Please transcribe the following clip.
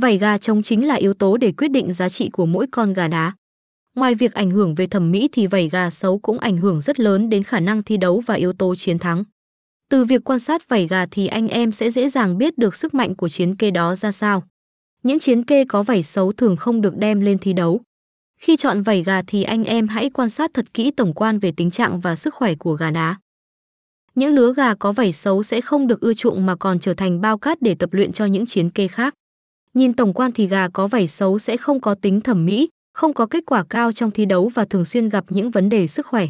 Vảy gà trống chính là yếu tố để quyết định giá trị của mỗi con gà đá. Ngoài việc ảnh hưởng về thẩm mỹ thì vảy gà xấu cũng ảnh hưởng rất lớn đến khả năng thi đấu và yếu tố chiến thắng. Từ việc quan sát vảy gà thì anh em sẽ dễ dàng biết được sức mạnh của chiến kê đó ra sao. Những chiến kê có vảy xấu thường không được đem lên thi đấu. Khi chọn vảy gà thì anh em hãy quan sát thật kỹ tổng quan về tình trạng và sức khỏe của gà đá. Những lứa gà có vảy xấu sẽ không được ưa chuộng mà còn trở thành bao cát để tập luyện cho những chiến kê khác. Nhìn tổng quan thì gà có vảy xấu sẽ không có tính thẩm mỹ, không có kết quả cao trong thi đấu và thường xuyên gặp những vấn đề sức khỏe.